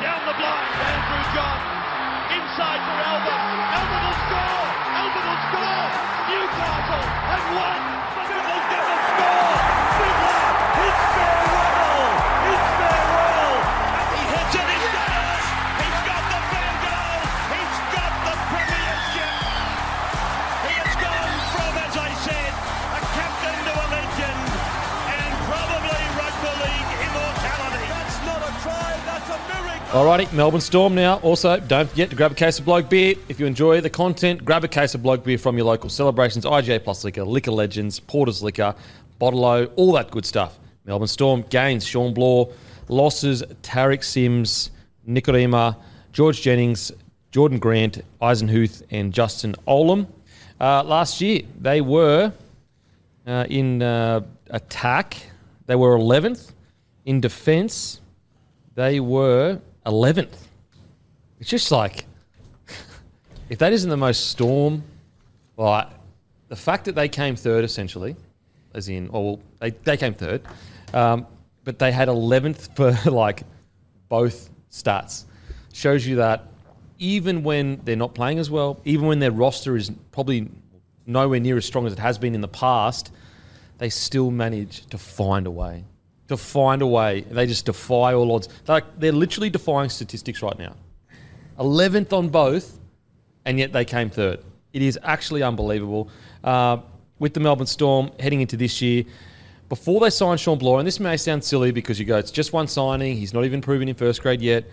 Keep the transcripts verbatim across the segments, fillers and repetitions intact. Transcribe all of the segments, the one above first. Down the block, Andrew John. Inside for Elba. Elba will score. Elba will score. Newcastle have won. Sybil doesn't score. Sybil, it's farewell. It's farewell. And he hits it. It's goal. He's got the big goal. He's got the premiership. He has gone from, as I said, a captain to a legend, and probably rugby league immortality. That's not a try. That's a miracle. Alrighty, Melbourne Storm now. Also, don't forget to grab a case of Bloke Beer. If you enjoy the content, grab a case of Bloke Beer from your local celebrations, I G A Plus Liquor, Liquor Legends, Porter's Liquor, Bottle-O, all that good stuff. Melbourne Storm gains Shawn Blore, losses Tarek Sims, Nick Meaney, George Jennings, Jordan Grant, Eisenhuth, and Justin Olam. Uh, last year, they were uh, in uh, attack. They were eleventh. In defence, they were eleventh. It's just like, if that isn't the most Storm, like the fact that they came third essentially, as in, oh, well, they, they came third, um, but they had eleventh for like both stats, shows you that even when they're not playing as well, even when their roster is probably nowhere near as strong as it has been in the past, they still manage to find a way. To find a way. They just defy all odds. They're, they're literally defying statistics right now. eleventh on both, and yet they came third. It is actually unbelievable. Uh, with the Melbourne Storm heading into this year, before they signed Shawn Blore, and this may sound silly because you go, it's just one signing, he's not even proven in first grade yet,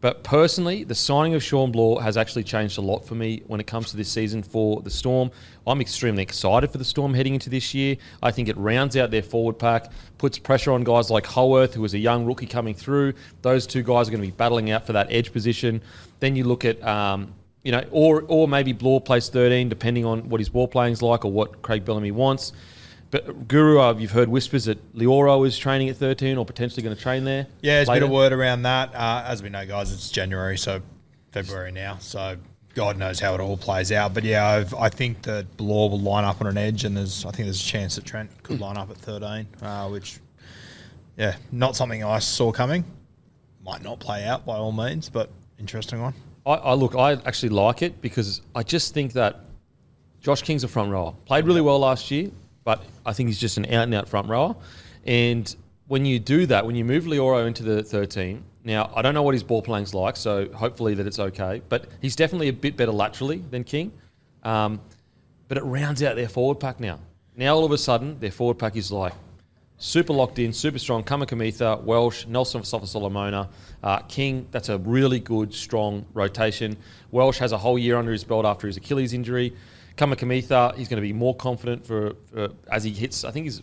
but personally, the signing of Shawn Blore has actually changed a lot for me when it comes to this season for the Storm. I'm extremely excited for the Storm heading into this year. I think it rounds out their forward pack, puts pressure on guys like Holworth, who is a young rookie coming through. Those two guys are going to be battling out for that edge position. Then you look at, um, you know, or or maybe Blore plays thirteen, depending on what his ball playing's like or what Craig Bellamy wants. But Guru, you've heard whispers that Lioro is training at thirteen or potentially going to train there. Yeah, there's later. A bit of word around that. Uh, as we know, guys, it's January, so February now. So God knows how it all plays out. But yeah, I've, I think that Blore will line up on an edge, and there's I think there's a chance that Trent could line up at thirteen, uh, which, yeah, not something I saw coming. Might not play out by all means, but interesting one. I, I look, I actually like it because I just think that Josh King's a front rower. Played really well last year. But I think he's just an out-and-out front rower. And when you do that, when you move Lioro into the thirteen, now I don't know what his ball playing's like, so hopefully that it's okay. But he's definitely a bit better laterally than King. Um, but it rounds out their forward pack now. Now all of a sudden, their forward pack is like super locked in, super strong. Kamikamitha, Welsh, Nelson Sofa Solomona, uh, King. That's a really good, strong rotation. Welsh has a whole year under his belt after his Achilles injury. Kamikamitha, he's going to be more confident for, for as he hits. I think he's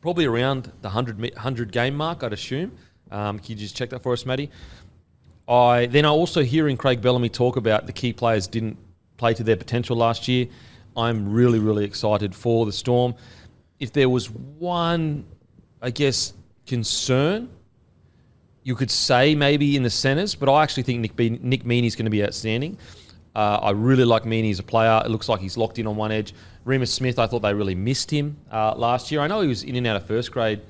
probably around the one hundred game mark, I'd assume. Um, can you just check that for us, Matty? I Then I'm also hearing Craig Bellamy talk about the key players didn't play to their potential last year. I'm really, really excited for the Storm. If there was one, I guess, concern, you could say maybe in the centres, but I actually think Nick, Be- Nick Meaney's going to be outstanding. Uh, I really like Meaney as a player. It looks like he's locked in on one edge. Rima Smith, I thought they really missed him uh, last year. I know he was in and out of first grade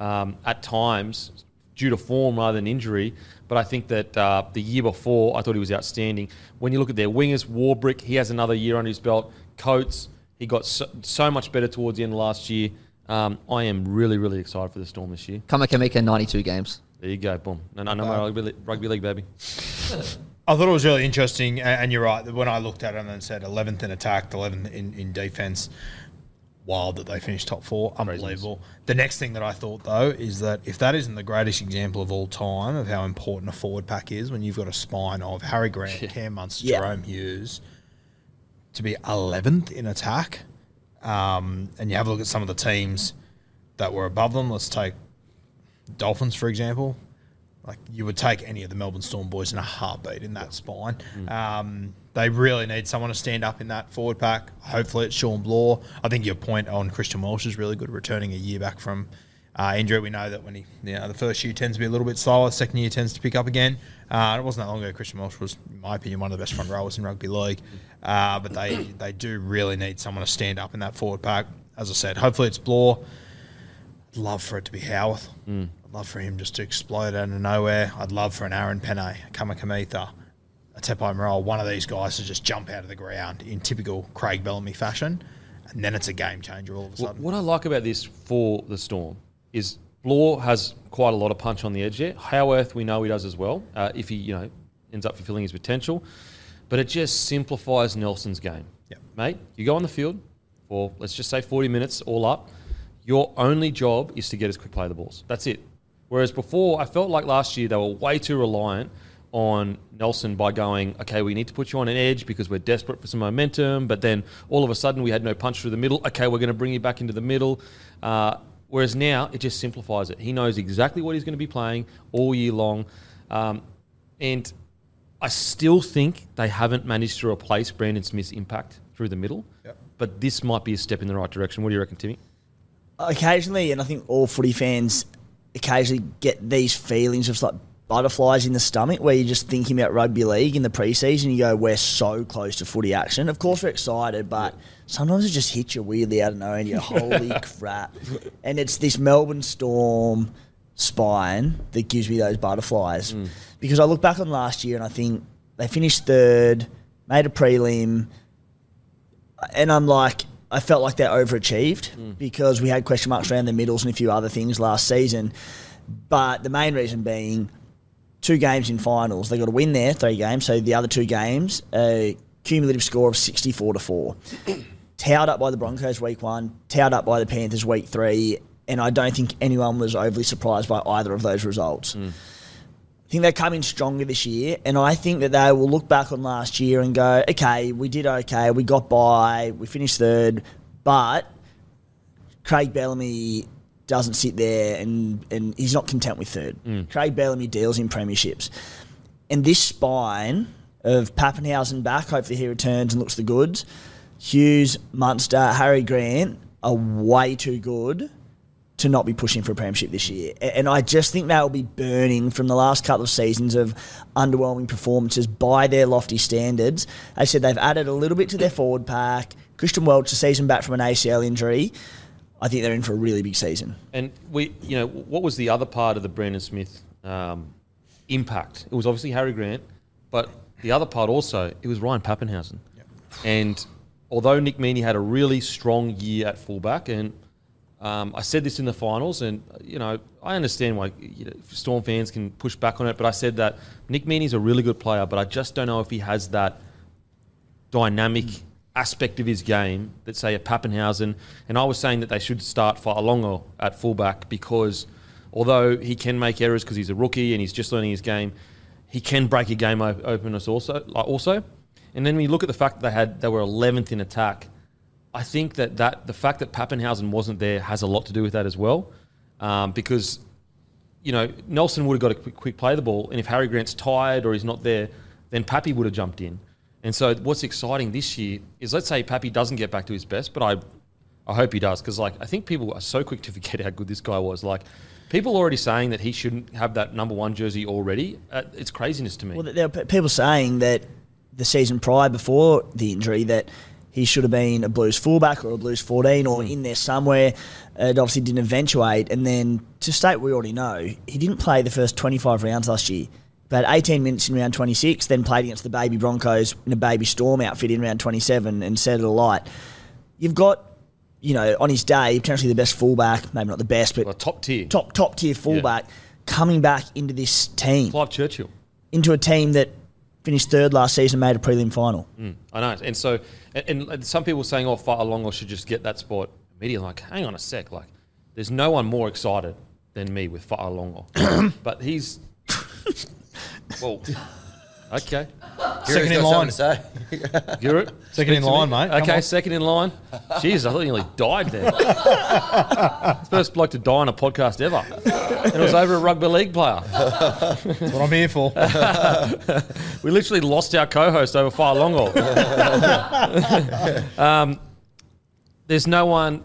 um, at times due to form rather than injury, but I think that uh, the year before, I thought he was outstanding. When you look at their wingers, Warbrick, he has another year under his belt. Coates, he got so, so much better towards the end of last year. Um, I am really, really excited for the Storm this year. Kamikamitha, ninety-two games. There you go, boom. No, no, no, um, rugby, rugby league, baby. I thought it was really interesting, and you're right, when I looked at it and said eleventh in attack, eleventh in, in defence, wild that they finished top four. Unbelievable. Reasons. The next thing that I thought, though, is that if that isn't the greatest example of all time of how important a forward pack is, when you've got a spine of Harry Grant, yeah. Cam Munster, yeah. Jahrome Hughes, to be eleventh in attack, um, and you have a look at some of the teams that were above them. Let's take Dolphins, for example. Like, you would take any of the Melbourne Storm boys in a heartbeat in that spine. Mm. Um, they really need someone to stand up in that forward pack. Hopefully it's Shawn Blore. I think your point on Christian Welsh is really good, returning a year back from uh, injury. We know that when he, you know, the first year tends to be a little bit slower, second year tends to pick up again. Uh, it wasn't that long ago. Christian Welsh was, in my opinion, one of the best front rowers in rugby league. Uh, but they, they do really need someone to stand up in that forward pack. As I said, hopefully it's Blore. I'd love for it to be Holworth. Mm. Love for him just to explode out of nowhere. I'd love for an Aaron Penne, Kamikamitha, a Tepai Morale, one of these guys to just jump out of the ground in typical Craig Bellamy fashion, and then it's a game changer all of a sudden. What I like about this for the Storm is Blore has quite a lot of punch on the edge there. Holworth, we know he does as well, uh, if he, you know, ends up fulfilling his potential. But it just simplifies Nelson's game. Yep. Mate, you go on the field for, let's just say, forty minutes all up. Your only job is to get as quick play the balls. That's it. Whereas before, I felt like last year they were way too reliant on Nelson by going, okay, we need to put you on an edge because we're desperate for some momentum, but then all of a sudden we had no punch through the middle. Okay, we're going to bring you back into the middle. Uh, whereas now it just simplifies it. He knows exactly what he's going to be playing all year long. Um, and I still think they haven't managed to replace Brandon Smith's impact through the middle, yep. But this might be a step in the right direction. What do you reckon, Timmy? Occasionally, and I think all footy fans occasionally get these feelings of like butterflies in the stomach where you're just thinking about rugby league in the preseason. You go, we're so close to footy action. Of course we're excited, but sometimes it just hits you weirdly out of nowhere and you're holy crap. And it's this Melbourne Storm spine that gives me those butterflies. Mm. Because I look back on last year and I think they finished third, made a prelim, and I'm like, I felt like they overachieved mm. because we had question marks around the middles and a few other things last season. But the main reason being two games in finals. They got to win there, three games. So the other two games, a cumulative score of sixty-four to four. Towed up by the Broncos week one, towed up by the Panthers week three. And I don't think anyone was overly surprised by either of those results. Mm. I think they come in stronger this year, and I think that they will look back on last year and go, okay, we did okay, we got by, we finished third, but Craig Bellamy doesn't sit there and, and he's not content with third. Mm. Craig Bellamy deals in premierships. And this spine of Papenhuyzen back, hopefully he returns and looks the goods, Hughes, Munster, Harry Grant are way too good to not be pushing for a premiership this year. And I just think they'll be burning from the last couple of seasons of underwhelming performances by their lofty standards. They said they've added a little bit to their forward pack. Christian Welch, a season back from an A C L injury. I think they're in for a really big season. And we, you know, what was the other part of the Brandon Smith um, impact? It was obviously Harry Grant, but the other part also, it was Ryan Papenhuyzen. Yep. And although Nick Meaney had a really strong year at fullback, and Um, I said this in the finals, and you know I understand why you know, Storm fans can push back on it, but I said that Nick Meaney's a really good player, but I just don't know if he has that dynamic mm. aspect of his game that, say, a Papenhuyzen. And I was saying that they should start Fa'alongo at fullback because although he can make errors because he's a rookie and he's just learning his game, he can break a game open us also. Also, and then we look at the fact that they had they were eleventh in attack. I think that, that the fact that Papenhuyzen wasn't there has a lot to do with that as well um, because, you know, Nelson would have got a quick, quick play the ball, and if Harry Grant's tired or he's not there, then Pappy would have jumped in. And so what's exciting this year is, let's say Pappy doesn't get back to his best, but I I hope he does because, like, I think people are so quick to forget how good this guy was. Like, people are already saying that he shouldn't have that number one jersey already. Uh, it's craziness to me. Well, there are people saying that the season prior before the injury that he should have been a Blues fullback or a Blues fourteen or mm. in there somewhere. It obviously didn't eventuate. And then to state we already know, he didn't play the first twenty-five rounds last year. But eighteen minutes in round twenty-six, then played against the baby Broncos in a baby Storm outfit in round twenty-seven and set it alight. You've got you know, on his day, potentially the best fullback, maybe not the best, but well, top tier, top top tier fullback, yeah. coming back into this team, Clive Churchill, into a team that finished third last season, made a prelim final. Mm, I know, and so and, and some people were saying, "Oh, Fa'alongo should just get that spot immediately." Like, hang on a sec, like there's no one more excited than me with Fa'alongo, but he's well. Okay. Second in line. Say. Second Speak in line, me. mate. Okay, second in line. Jeez, I thought you nearly died there. First bloke to die on a podcast ever. And it was over a rugby league player. That's what I'm here for. We literally lost our co-host over Fa'alongo. um, there's no one...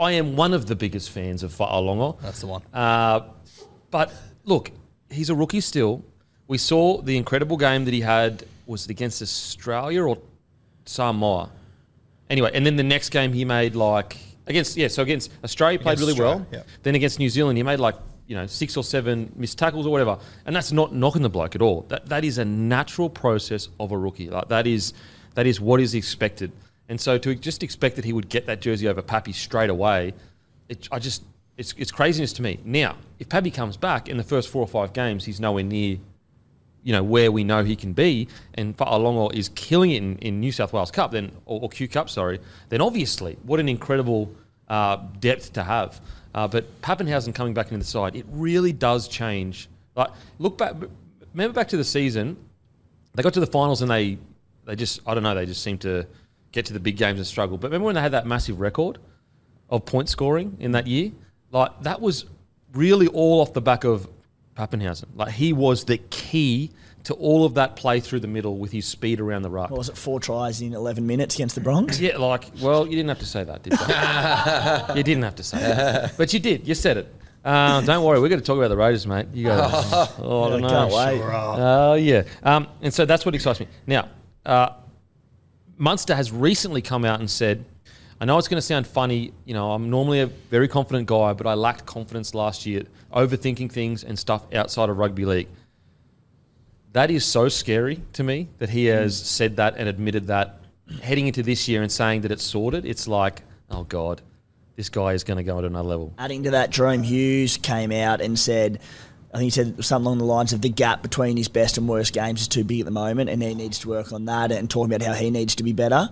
I am one of the biggest fans of Fa'alongo. That's the one. Uh, but, look, he's a rookie still. We saw the incredible game that he had, was it against Australia or Samoa? Anyway, and then the next game he made like, against, yeah, so against Australia, he played against really Australia, well. Yeah. Then against New Zealand, he made like, you know, six or seven missed tackles or whatever. And that's not knocking the bloke at all. That That is a natural process of a rookie. Like that is that is what is expected. And so to just expect that he would get that jersey over Pappy straight away, it, I just, it's, it's craziness to me. Now, if Pappy comes back in the first four or five games, he's nowhere near... you know, where we know he can be, and Fa'alongo is killing it in, in New South Wales Cup, then or, or Q Cup, sorry, then obviously, what an incredible uh, depth to have. Uh, but Papenhuyzen coming back into the side, it really does change. Like, look back, remember back to the season, they got to the finals and they, they just, I don't know, they just seemed to get to the big games and struggle. But remember when they had that massive record of point scoring in that year? Like, that was really all off the back of Papenhuyzen. Like, he was the key to all of that play through the middle with his speed around the ruck. What was it, four tries in eleven minutes against the Bronx? Yeah, like, well, you didn't have to say that, did you? You didn't have to say that. But you did. You said it. Uh, don't worry. We're going to talk about the Raiders, mate. You guys. Oh, oh, I don't know. Oh, uh, yeah. Um, and so that's what excites me. Now, uh, Munster has recently come out and said, I know it's going to sound funny, you know, I'm normally a very confident guy, but I lacked confidence last year, overthinking things and stuff outside of rugby league. That is so scary to me that he has mm. said that and admitted that heading into this year and saying that it's sorted. It's like, oh, God, this guy is going to go at another level. Adding to that, Jahrome Hughes came out and said, I think he said something along the lines of the gap between his best and worst games is too big at the moment and he needs to work on that, and talking about how he needs to be better.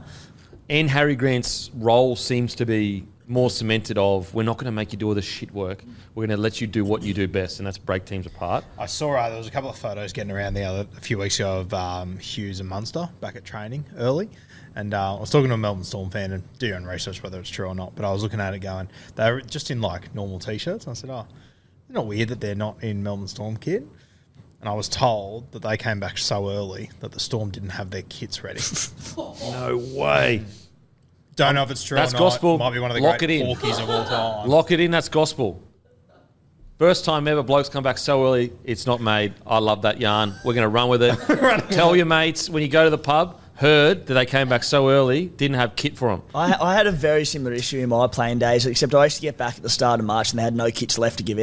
And Harry Grant's role seems to be more cemented of, we're not going to make you do all this shit work. We're going to let you do what you do best, and that's break teams apart. I saw uh, there was a couple of photos getting around the other a few weeks ago of um, Hughes and Munster back at training early. And uh, I was talking to a Melbourne Storm fan, and do your own research whether it's true or not, but I was looking at it going, they were just in like normal T-shirts. And I said, oh, it's not weird that they're not in Melbourne Storm kit. And I was told that they came back so early that the Storm didn't have their kits ready. No way. Don't know if it's true that's or not. That's gospel. Might be one of the Lock great porkies of all time. Lock it in. That's gospel. First time ever blokes come back so early, it's not made. I love that yarn. We're going to run with it. Tell your mates when you go to the pub, heard that they came back so early, didn't have kit for them. I, I had a very similar issue in my playing days, except I used to get back at the start of March and they had no kits left to give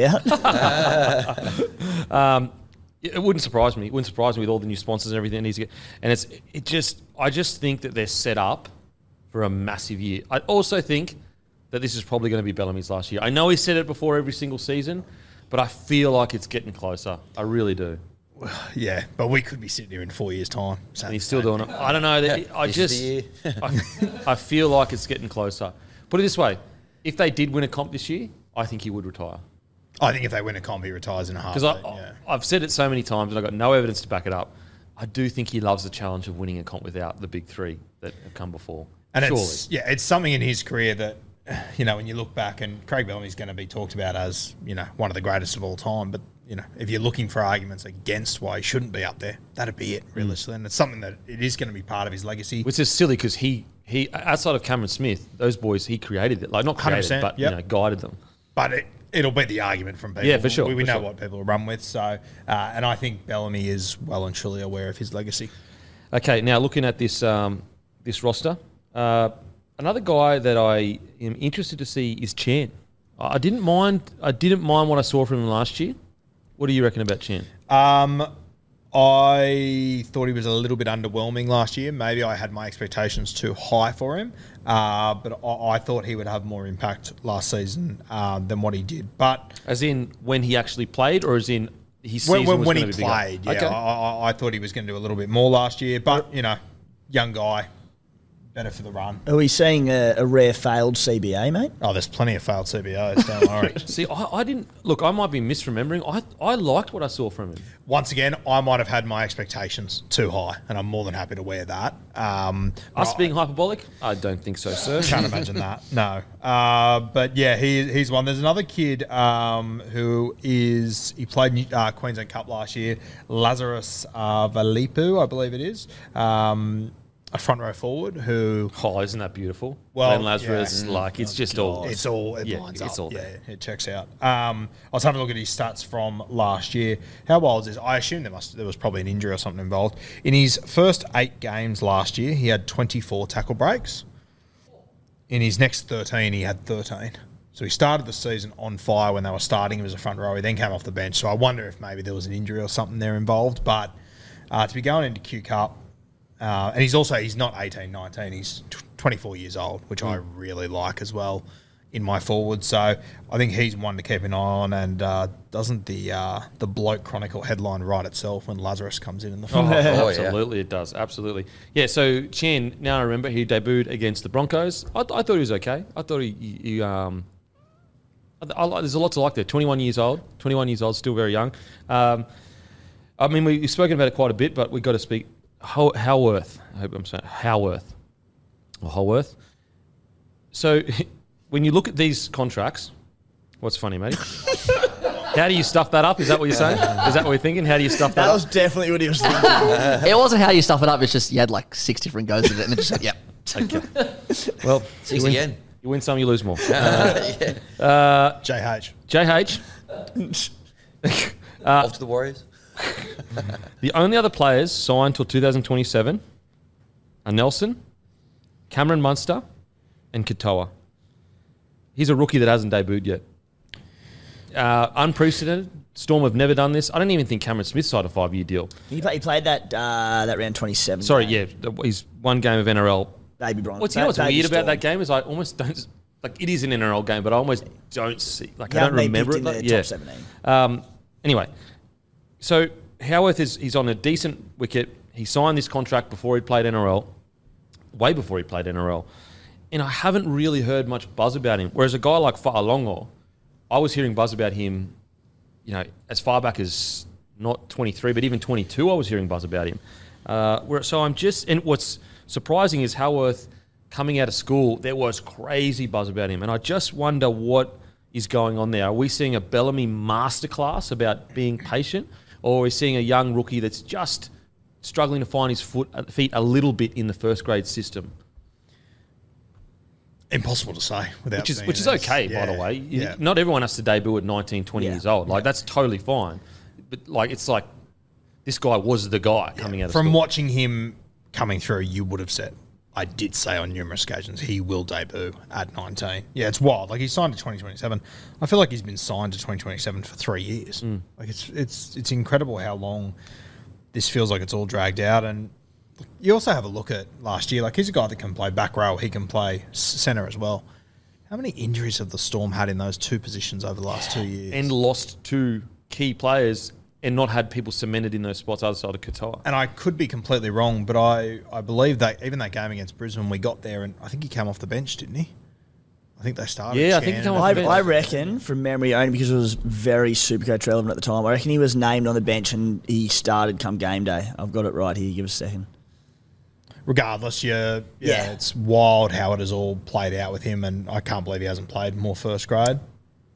out. um... It wouldn't surprise me. It wouldn't surprise me with all the new sponsors and everything that needs to get. And it's it just I just think that they're set up for a massive year. I also think that this is probably going to be Bellamy's last year. I know he said it before every single season, but I feel like it's getting closer. I really do. Yeah, but we could be sitting here in four years' time. And he's still doing it. I don't know. That, I just I, I feel like it's getting closer. Put it this way: if they did win a comp this year, I think he would retire. I think if they win a comp, he retires in a heartbeat. Because yeah. I've said it so many times, and I've got no evidence to back it up. I do think he loves the challenge of winning a comp without the big three that have come before. And surely. It's, yeah, it's something in his career that, you know, when you look back, and Craig Bellamy's going to be talked about as, you know, one of the greatest of all time. But, you know, if you're looking for arguments against why he shouldn't be up there, that'd be it, realistically. Mm. And it's something that it is going to be part of his legacy. Which is silly because he, he, outside of Cameron Smith, those boys, he created it. Like, not created, one hundred percent, but, yep. you know, guided them. But it... It'll be the argument from people. Yeah, for sure. We, we for know sure. what people will run with. So, uh, and I think Bellamy is well and truly aware of his legacy. Okay, now looking at this um, this roster, uh, another guy that I am interested to see is Chen. I didn't mind. I didn't mind what I saw from him last year. What do you reckon about Chen? Um, I thought he was a little bit underwhelming last year. Maybe I had my expectations too high for him, uh, but I, I thought he would have more impact last season uh, than what he did. But as in when he actually played, or as in his season when, was when he played? Bigger? Yeah, okay. I, I, I thought he was going to do a little bit more last year, but you know, young guy, better for the run. Are we seeing a, a rare failed C B A, mate? Oh, there's plenty of failed C B As. Don't worry. See, I, I didn't look. I might be misremembering. I I liked what I saw from him. Once again, I might have had my expectations too high, and I'm more than happy to wear that. Um, Us being I, hyperbolic? I don't think so, sir. Can't imagine that. No. Uh, but yeah, he he's one. There's another kid um, who is he played uh, Queensland Cup last year. Lazarus uh, Valipu, I believe it is. Um, A front row forward who... Oh, isn't that beautiful? Well, Glenn Lazarus, yeah. like, it's oh, just God. all... It's all, it yeah, lines it's up. All there. Yeah, it checks out. Um, I was having a look at his stats from last year. How wild is this? I assume there must there was probably an injury or something involved. In his first eight games last year, he had twenty-four tackle breaks. In his next thirteen, he had thirteen. So he started the season on fire when they were starting him as a front row. He then came off the bench. So I wonder if maybe there was an injury or something there involved. But uh, to be going into Q Cup... Uh, and he's also, he's not eighteen, nineteen, he's twenty-four years old, which mm. I really like as well in my forward. So I think he's one to keep an eye on. And uh, doesn't the uh, the bloke chronicle headline write itself when Lazarus comes in in the front? Oh, oh, absolutely, yeah. It does. Absolutely. Yeah, so Chen, now I remember, he debuted against the Broncos. I, th- I thought he was okay. I thought he... he, he um, I, I, there's a lot to like there. twenty-one years old, twenty-one years old, still very young. Um, I mean, we've spoken about it quite a bit, but we've got to speak... Hol- Holworth, I hope I'm saying Holworth or Holworth. So, when you look at these contracts, what's funny, mate? How do you stuff that up? Is that what you're saying? Is that what you're thinking? How do you stuff that? That up? was definitely what he was thinking. It wasn't how you stuff it up. It's just you had like six different goes at it, and it just said, "Yep." Okay. Well, six you again. Win, you win some, you lose more. Uh, yeah. uh, J H. J H. Uh, Off to the Warriors. The only other players signed till two thousand twenty-seven are Nelson, Cameron Munster, and Katoa. He's a rookie that hasn't debuted yet. Uh, unprecedented. Storm have never done this. I don't even think Cameron Smith signed a five-year deal. He, play, he played that uh, that round twenty-seven. Sorry, game. yeah, he's one game of N R L. Baby Bron. What's, you know what's Baby weird Storm. about that game is I almost don't like it is an N R L game, but I almost don't see like yeah, I don't remember it. Like, yeah. top seventeen. Um, anyway. So, Howarth is he's on a decent wicket. He signed this contract before he played N R L, way before he played N R L. And I haven't really heard much buzz about him. Whereas a guy like Fa'alongo, I was hearing buzz about him, you know, as far back as not twenty-three, but even twenty-two, I was hearing buzz about him. Uh, where, so, I'm just... And what's surprising is Howarth, coming out of school, there was crazy buzz about him. And I just wonder what is going on there. Are we seeing a Bellamy masterclass about being patient? Or we're seeing a young rookie that's just struggling to find his foot, feet a little bit in the first grade system. Impossible to say. Without which is which is okay, yeah, by the way. Yeah. Not everyone has to debut at nineteen, twenty yeah. years old. Like yeah. that's totally fine. But like it's like this guy was the guy yeah. coming out of From school. Watching him coming through, you would have said, I did say on numerous occasions, he will debut at nineteen. Yeah, it's wild. Like, he signed to twenty twenty-seven. I feel like he's been signed to twenty twenty-seven for three years. Mm. Like, it's it's it's incredible how long this feels like it's all dragged out. And you also have a look at last year. Like, he's a guy that can play back row. He can play centre as well. How many injuries have the Storm had in those two positions over the last two years? And lost two key players and not had people cemented in those spots other side of Qatar. And I could be completely wrong, but I, I believe that even that game against Brisbane, we got there and I think he came off the bench, didn't he? I think they started. Yeah, Chen I think he came off the bench. I reckon, from memory only because it was very Supercoach relevant at the time, I reckon he was named on the bench and he started come game day. I've got it right here. Give us a second. Regardless, yeah, yeah, yeah. It's wild how it has all played out with him and I can't believe he hasn't played more first grade.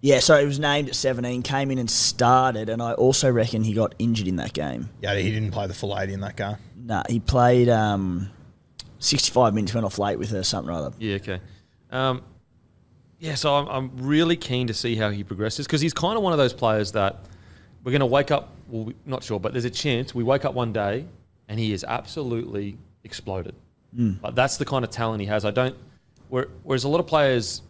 Yeah, so he was named at seventeen, came in and started, and I also reckon he got injured in that game. Yeah, he didn't play the full eighty in that game. No, nah, he played um, sixty-five minutes, went off late with her, something or other. Yeah, okay. Um, yeah, so I'm, I'm really keen to see how he progresses because he's kind of one of those players that we're going to wake up, well, we, not sure, but there's a chance we wake up one day and he is absolutely exploded. Mm. Like, that's the kind of talent he has. I don't. Whereas a lot of players...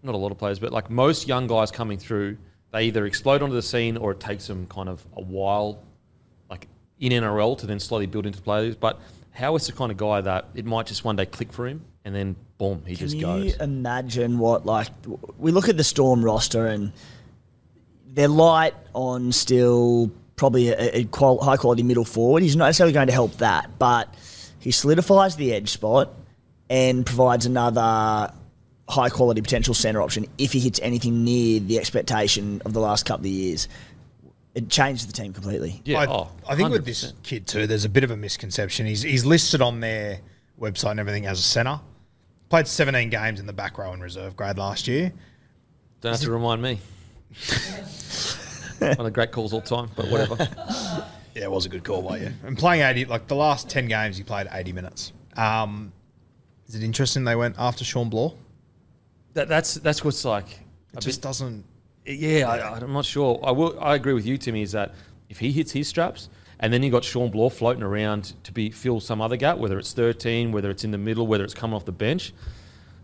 Not a lot of players, but like most young guys coming through, they either explode onto the scene or it takes them kind of a while, like in N R L to then slowly build into players. But Howard's the kind of guy that it might just one day click for him and then boom, he Can just goes. Can you imagine what, like, we look at the Storm roster and they're light on still probably a, a qual- high quality middle forward. He's not necessarily going to help that, but he solidifies the edge spot and provides another high quality potential centre option if he hits anything near the expectation of the last couple of years. It changes the team completely. Yeah, I, oh, I think with this kid too, there's a bit of a misconception. He's he's listed on their website and everything as a centre. Played seventeen games in the back row in reserve grade last year. Don't Is have to it? remind me. One of the great calls all the time, but whatever. Yeah, it was a good call by you. And playing eighty, like the last ten games, he played eighty minutes. Um, is it interesting they went after Shawn Blore? That, that's that's what's like. It just bit, doesn't. Yeah, I, I'm not sure. I will. I agree with you, Timmy. Is that if he hits his straps, and then you got Shawn Blore floating around to be fill some other gap, whether it's thirteen, whether it's in the middle, whether it's coming off the bench,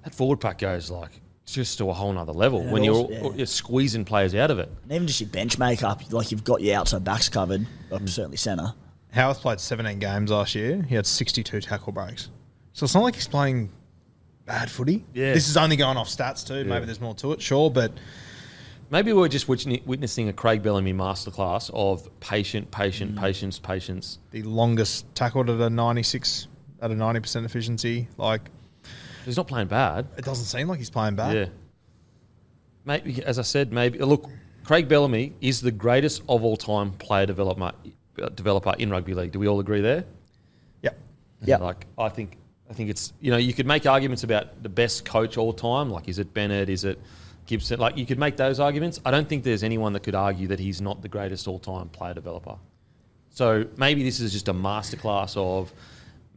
that forward pack goes like just to a whole nother level and when also, you're, yeah. you're squeezing players out of it. And even just your bench makeup, like you've got your outside backs covered, or mm. certainly centre. Howarth played seventeen games last year. He had sixty-two tackle breaks. So it's not like he's playing bad footy. Yeah. This is only going off stats too. Yeah. Maybe there's more to it, sure, but... Maybe we're just witnessing a Craig Bellamy masterclass of patient, patient, mm. patience, patience. The longest tackled at a ninety-six, at a ninety percent efficiency. Like, he's not playing bad. It doesn't seem like he's playing bad. Yeah. Maybe, as I said, maybe... Look, Craig Bellamy is the greatest of all time player developer, developer in rugby league. Do we all agree there? Yeah. Yeah. Like, I think... I think it's, you know, you could make arguments about the best coach all time. Like, is it Bennett? Is it Gibson? Like, you could make those arguments. I don't think there's anyone that could argue that he's not the greatest all-time player developer. So maybe this is just a masterclass of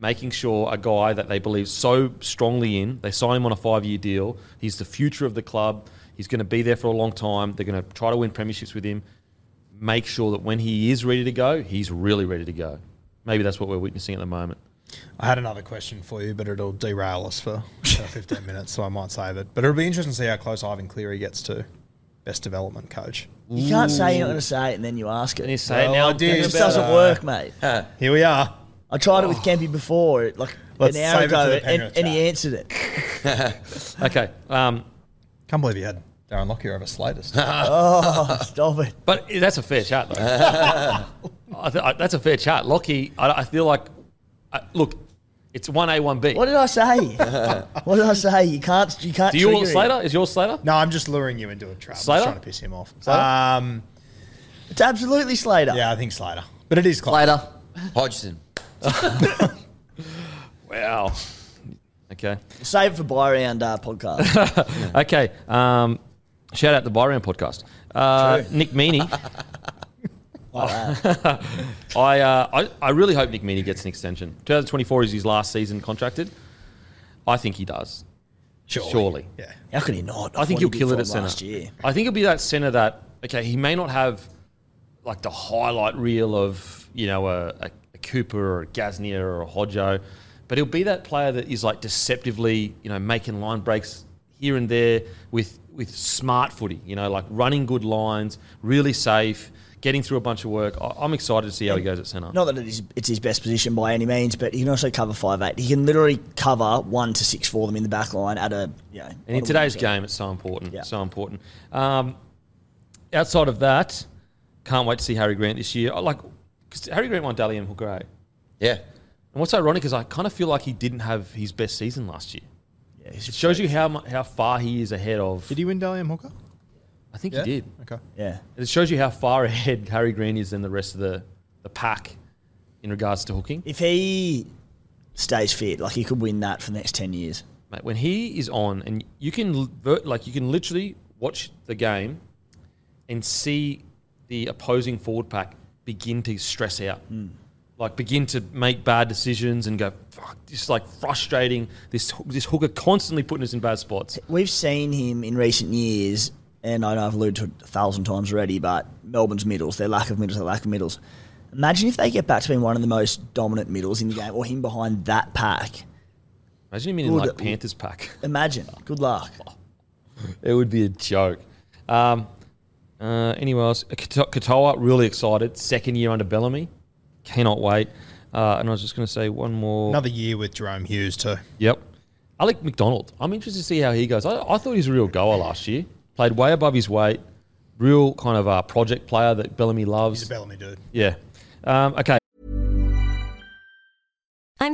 making sure a guy that they believe so strongly in, they sign him on a five-year deal, he's the future of the club, he's going to be there for a long time, they're going to try to win premierships with him, make sure that when he is ready to go, he's really ready to go. Maybe that's what we're witnessing at the moment. I had another question for you, but it'll derail us for fifteen minutes, so I might save it. But it'll be interesting to see how close Ivan Cleary gets to best development coach. You can't Ooh. say you're not going to say it and then you ask it. And you say well, it now. I did. It just doesn't uh, work, mate. Uh, here we are. I tried oh. it with Kempy before, like Let's an hour ago, and, and he answered it. Okay. Um, Can't believe you had Darren Lockyer over Slater. Oh, stop it. But that's a fair chat, though. I th- I, that's a fair chat. Lockyer, I, I feel like... Uh, look, it's one A, one B. What did I say? What did I say? You can't you can't. Do you want Slater? It. Is yours Slater? No, I'm just luring you into a trap. Slater? I'm just trying to piss him off. Slater? Um, it's absolutely Slater. Yeah, I think Slater. But it is close. Slater. Hodgson. Wow. Okay. Save it for Byround uh, podcast. Okay. Um, shout out to Byround podcast. Uh, Nick Meaney. Wow. I, uh, I I really hope Nick Meaney gets an extension. twenty twenty-four is his last season contracted. I think he does. Surely. Surely. Yeah. How could he not? I, I think he'll he kill it at centre. I think he'll be that centre that, okay, he may not have like the highlight reel of, you know, a, a, a Cooper or a Gasnier or a Hodjo, but he'll be that player that is like deceptively, you know, making line breaks here and there with, with smart footy, you know, like running good lines, really safe, getting through a bunch of work. I'm excited to see how he goes at centre. Not that it is, it's his best position by any means, but he can also cover five eight. He can literally cover one to six for them in the back line at a... You know, and in today's game, it's so important. Yeah. So important. Um, outside of that, can't wait to see Harry Grant this year. I like, cause Harry Grant won Daly M Hooker A. Yeah. And what's ironic is I kind of feel like he didn't have his best season last year. Yeah, it shows you how how far he is ahead of... Did he win Daly M Hooker? I think yeah? he did. Okay. Yeah. It shows you how far ahead Harry Green is than the rest of the, the pack in regards to hooking. If he stays fit, like he could win that for the next ten years. Mate, when he is on, and you can like you can literally watch the game and see the opposing forward pack begin to stress out, mm. like begin to make bad decisions and go fuck. Just like frustrating this this hooker constantly putting us in bad spots. We've seen him in recent years. And I know I've alluded to it a thousand times already, but Melbourne's middles, their lack of middles, their lack of middles. Imagine if they get back to being one of the most dominant middles in the game, or him behind that pack. Imagine him in good, like Panthers pack. Imagine. Good luck. It would be a joke. Um, uh, anyway, else, Katoa, really excited. Second year under Bellamy. cannot wait. Uh, and I was just going to say one more. Another year with Jahrome Hughes too. Yep. Alec McDonald. I'm interested to see how he goes. I, I thought he was a real goer last year. Played way above his weight. Real kind of a project player that Bellamy loves. He's a Bellamy dude. Yeah. Um, okay. I'm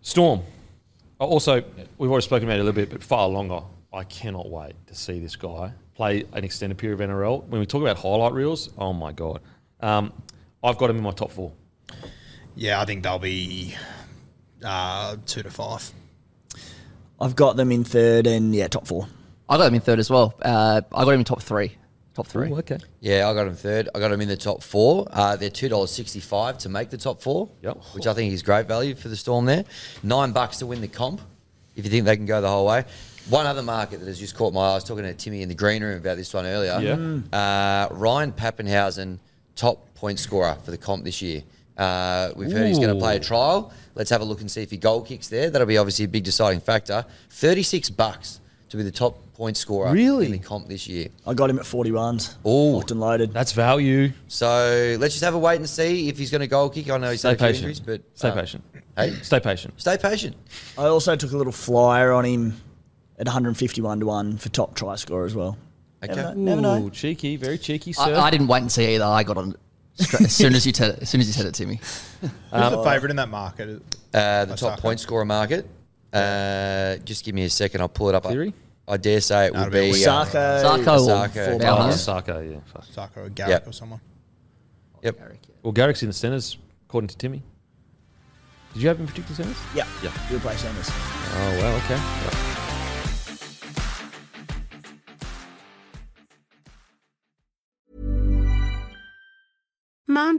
Storm. Also, we've already spoken about it a little bit, but Fa'alongo. I cannot wait to see this guy play an extended period of N R L. When we talk about highlight reels, oh my God. Um, I've got him in my top four. Yeah, I think they'll be uh, two to five. I've got them in third and, yeah, top four. I got him in third as well. Uh, I got him in top three. Top three. Ooh, okay. Yeah, I got him third. I got him in the top four. Uh, they're two dollars sixty-five to make the top four, yep. Which I think is great value for the Storm there. Nine bucks to win the comp, if you think they can go the whole way. One other market that has just caught my eye, I was talking to Timmy in the green room about this one earlier. Yeah. Mm. Uh, Ryan Papenhuyzen, top point scorer for the comp this year. Uh, we've heard Ooh. He's going to play a trial. Let's have a look and see if he goal kicks there. That'll be obviously a big deciding factor. thirty-six bucks to be the top point scorer really? in the comp this year. I got him at forty-ones. Oh, locked and loaded. That's value. So let's just have a wait and see if he's going to goal kick. I know he's had a few injuries, but stay um, patient. Hey, stay patient. Stay patient. I also took a little flyer on him at one fifty-one to one for top try scorer as well. Okay, never, never know. Ooh, cheeky, very cheeky. Sir. I, I didn't wait and see either. I got on straight, as soon as you t- as soon as you said it to me. Who's um, the favourite in that market? Uh, the I top point scorer market. Uh, just give me a second. I'll pull it up. Theory. I dare say it no, would be Sarko, uh, Sarko, Sarko, Sarko, yeah, Sarko or Garrick yep. or someone. Yep. Garrick, yeah. Well, Garrick's in the centres, according to Timmy. Did you have him in particular centres? Yeah, yeah, he'll play centres. Oh well, okay. Yep. Mom